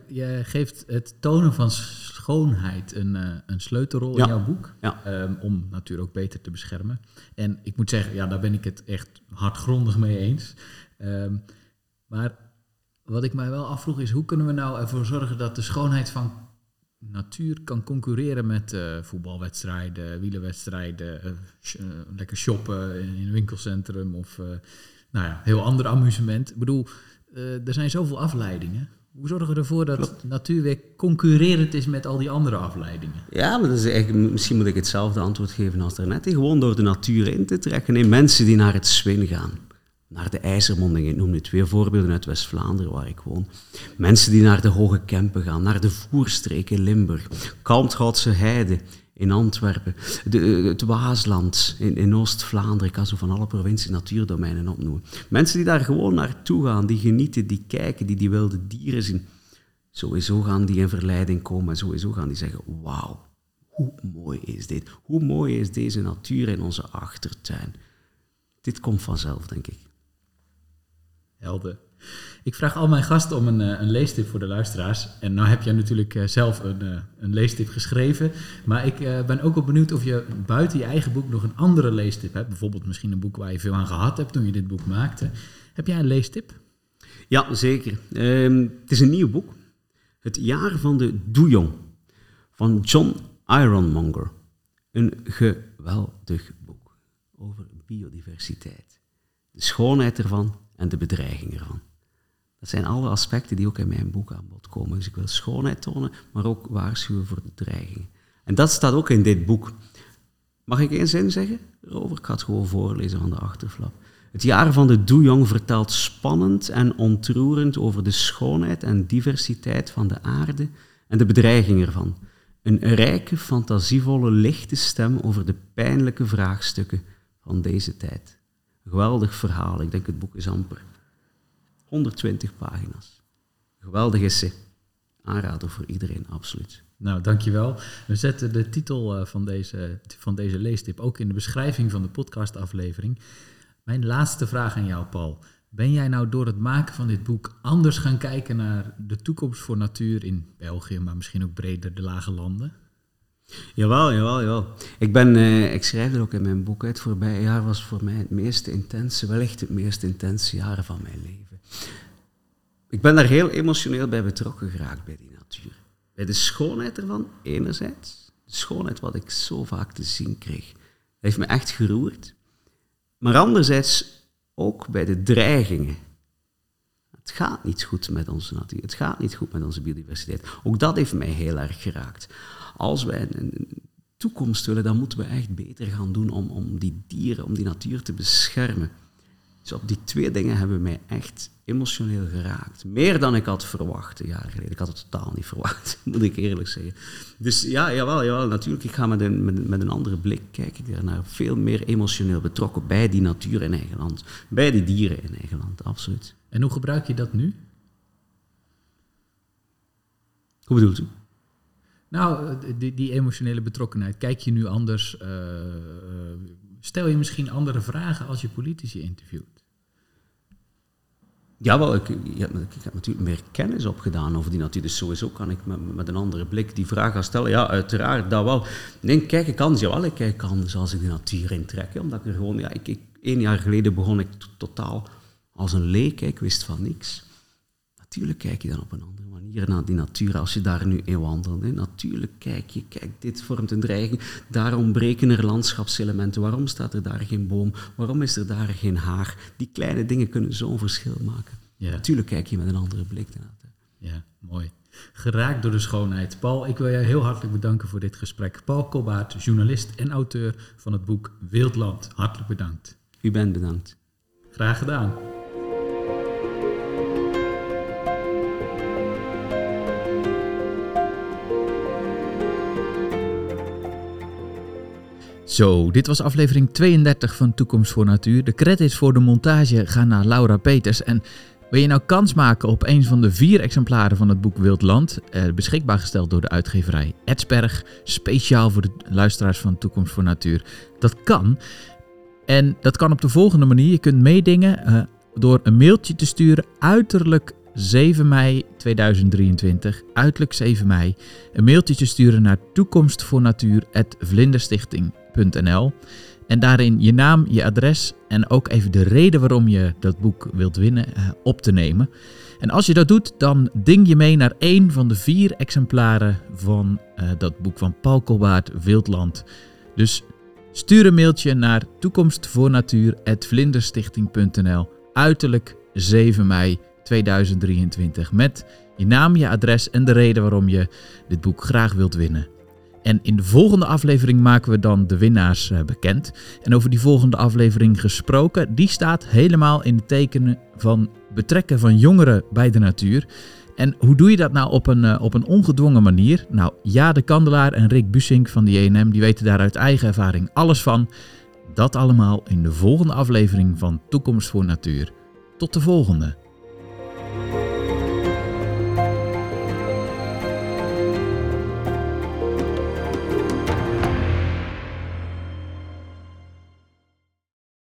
Jij geeft het tonen van schoonheid een sleutelrol in jouw boek. Ja. Om natuur ook beter te beschermen. En ik moet zeggen, ja, daar ben ik het echt hardgrondig mee eens. Maar wat ik mij wel afvroeg is, hoe kunnen we nou ervoor zorgen dat de schoonheid van natuur kan concurreren met voetbalwedstrijden, wielerwedstrijden, lekker shoppen in een winkelcentrum of heel ander amusement. Ik bedoel, er zijn zoveel afleidingen. Hoe zorgen we ervoor dat natuur weer concurrerend is met al die andere afleidingen? Ja, maar dat is eigenlijk, misschien moet ik hetzelfde antwoord geven als daarnet. Gewoon door de natuur in te trekken. Nee, mensen die naar het zwin gaan, naar de IJzermonding. Ik noem nu twee voorbeelden uit West-Vlaanderen waar ik woon. Mensen die naar de Hoge Kempen gaan, naar de Voerstreek in Limburg. Kalmthoutse Heide in Antwerpen. Het Waasland in Oost-Vlaanderen. Ik kan zo van alle provincies natuurdomeinen opnoemen. Mensen die daar gewoon naartoe gaan, die genieten, die kijken, die wilde dieren zien. Sowieso gaan die in verleiding komen en sowieso gaan die zeggen, wauw, hoe mooi is dit? Hoe mooi is deze natuur in onze achtertuin? Dit komt vanzelf, denk ik. Helder. Ik vraag al mijn gasten om een leestip voor de luisteraars. En nou heb jij natuurlijk zelf een leestip geschreven. Maar ik ben ook wel benieuwd of je buiten je eigen boek nog een andere leestip hebt. Bijvoorbeeld misschien een boek waar je veel aan gehad hebt toen je dit boek maakte. Heb jij een leestip? Ja, zeker. Het is een nieuw boek. Het jaar van de doejong. Van John Ironmonger. Een geweldig boek over biodiversiteit. De schoonheid ervan. En de bedreiging ervan. Dat zijn alle aspecten die ook in mijn boek aan bod komen. Dus ik wil schoonheid tonen, maar ook waarschuwen voor bedreigingen. En dat staat ook in dit boek. Mag ik één zin zeggen? Erover, ik ga het gewoon voorlezen van de achterflap. Het jaar van de doejong vertelt spannend en ontroerend over de schoonheid en diversiteit van de aarde en de bedreiging ervan. Een rijke, fantasievolle, lichte stem over de pijnlijke vraagstukken van deze tijd. Een geweldig verhaal. Ik denk het boek is amper 120 pagina's. Geweldig essay. Aanrader voor iedereen, absoluut. Nou, dankjewel. We zetten de titel van deze leestip ook in de beschrijving van de podcastaflevering. Mijn laatste vraag aan jou, Paul. Ben jij nou door het maken van dit boek anders gaan kijken naar de toekomst voor natuur in België, maar misschien ook breder de lage landen? Jawel. Ik schrijf er ook in mijn boek uit. Het voorbije jaar was voor mij het meest intense jaar van mijn leven. Ik ben daar heel emotioneel bij betrokken geraakt, bij die natuur. Bij de schoonheid ervan, enerzijds. De schoonheid wat ik zo vaak te zien kreeg. Dat heeft me echt geroerd. Maar anderzijds ook bij de dreigingen. Het gaat niet goed met onze natuur. Het gaat niet goed met onze biodiversiteit. Ook dat heeft mij heel erg geraakt. Als wij een toekomst willen, dan moeten we echt beter gaan doen om die dieren, om die natuur te beschermen. Dus op die twee dingen hebben mij echt emotioneel geraakt. Meer dan ik had verwacht een jaar geleden. Ik had het totaal niet verwacht, moet ik eerlijk zeggen. Dus ja, jawel, natuurlijk. Ik ga met een andere blik kijken. Ik daarnaar veel meer emotioneel betrokken bij die natuur in eigen land. Bij die dieren in eigen land, absoluut. En hoe gebruik je dat nu? Hoe bedoelt u? Nou, die emotionele betrokkenheid. Kijk je nu anders... Stel je misschien andere vragen als je politici interviewt? Jawel, ik heb natuurlijk meer kennis opgedaan over die natuur. Dus sowieso kan ik met een andere blik die vraag gaan stellen. Ja, uiteraard, dat wel. Nee, kijk, ik kan anders als ik de natuur intrek. Omdat ik er gewoon... Ja, 1 jaar geleden begon ik totaal als een leek. Ik wist van niks. Natuurlijk kijk je dan op een andere manier naar die natuur als je daar nu in wandelt. Hè. Natuurlijk kijk, dit vormt een dreiging. Daarom breken er landschapselementen. Waarom staat er daar geen boom? Waarom is er daar geen haag? Die kleine dingen kunnen zo'n verschil maken. Ja. Natuurlijk kijk je met een andere blik daarnaar. Ja, mooi. Geraakt door de schoonheid. Paul, ik wil je heel hartelijk bedanken voor dit gesprek. Paul Cobbaert, journalist en auteur van het boek Wildland. Hartelijk bedankt. U bent bedankt. Graag gedaan. Zo, dit was aflevering 32 van Toekomst voor Natuur. De credits voor de montage gaan naar Laura Peters. En wil je nou kans maken op een van de 4 exemplaren van het boek Wildland? Beschikbaar gesteld door de uitgeverij Ertsberg. Speciaal voor de luisteraars van Toekomst voor Natuur. Dat kan. En dat kan op de volgende manier. Je kunt meedingen door een mailtje te sturen. Uiterlijk 7 mei 2023, uiterlijk 7 mei, een mailtje te sturen naar toekomstvoornatuur@vlinderstichting.nl en daarin je naam, je adres en ook even de reden waarom je dat boek wilt winnen op te nemen. En als je dat doet, dan ding je mee naar 1 van de 4 exemplaren van dat boek van Paul Cobbaert, Wildland. Dus stuur een mailtje naar toekomstvoornatuur@vlinderstichting.nl, uiterlijk 7 mei. 2023 met je naam, je adres en de reden waarom je dit boek graag wilt winnen. En in de volgende aflevering maken we dan de winnaars bekend. En over die volgende aflevering gesproken, die staat helemaal in het teken van betrekken van jongeren bij de natuur. En hoe doe je dat nou op een ongedwongen manier? Nou, Jade Kandelaar en Rick Bussink van de JNM, die weten daar uit eigen ervaring alles van. Dat allemaal in de volgende aflevering van Toekomst voor Natuur. Tot de volgende!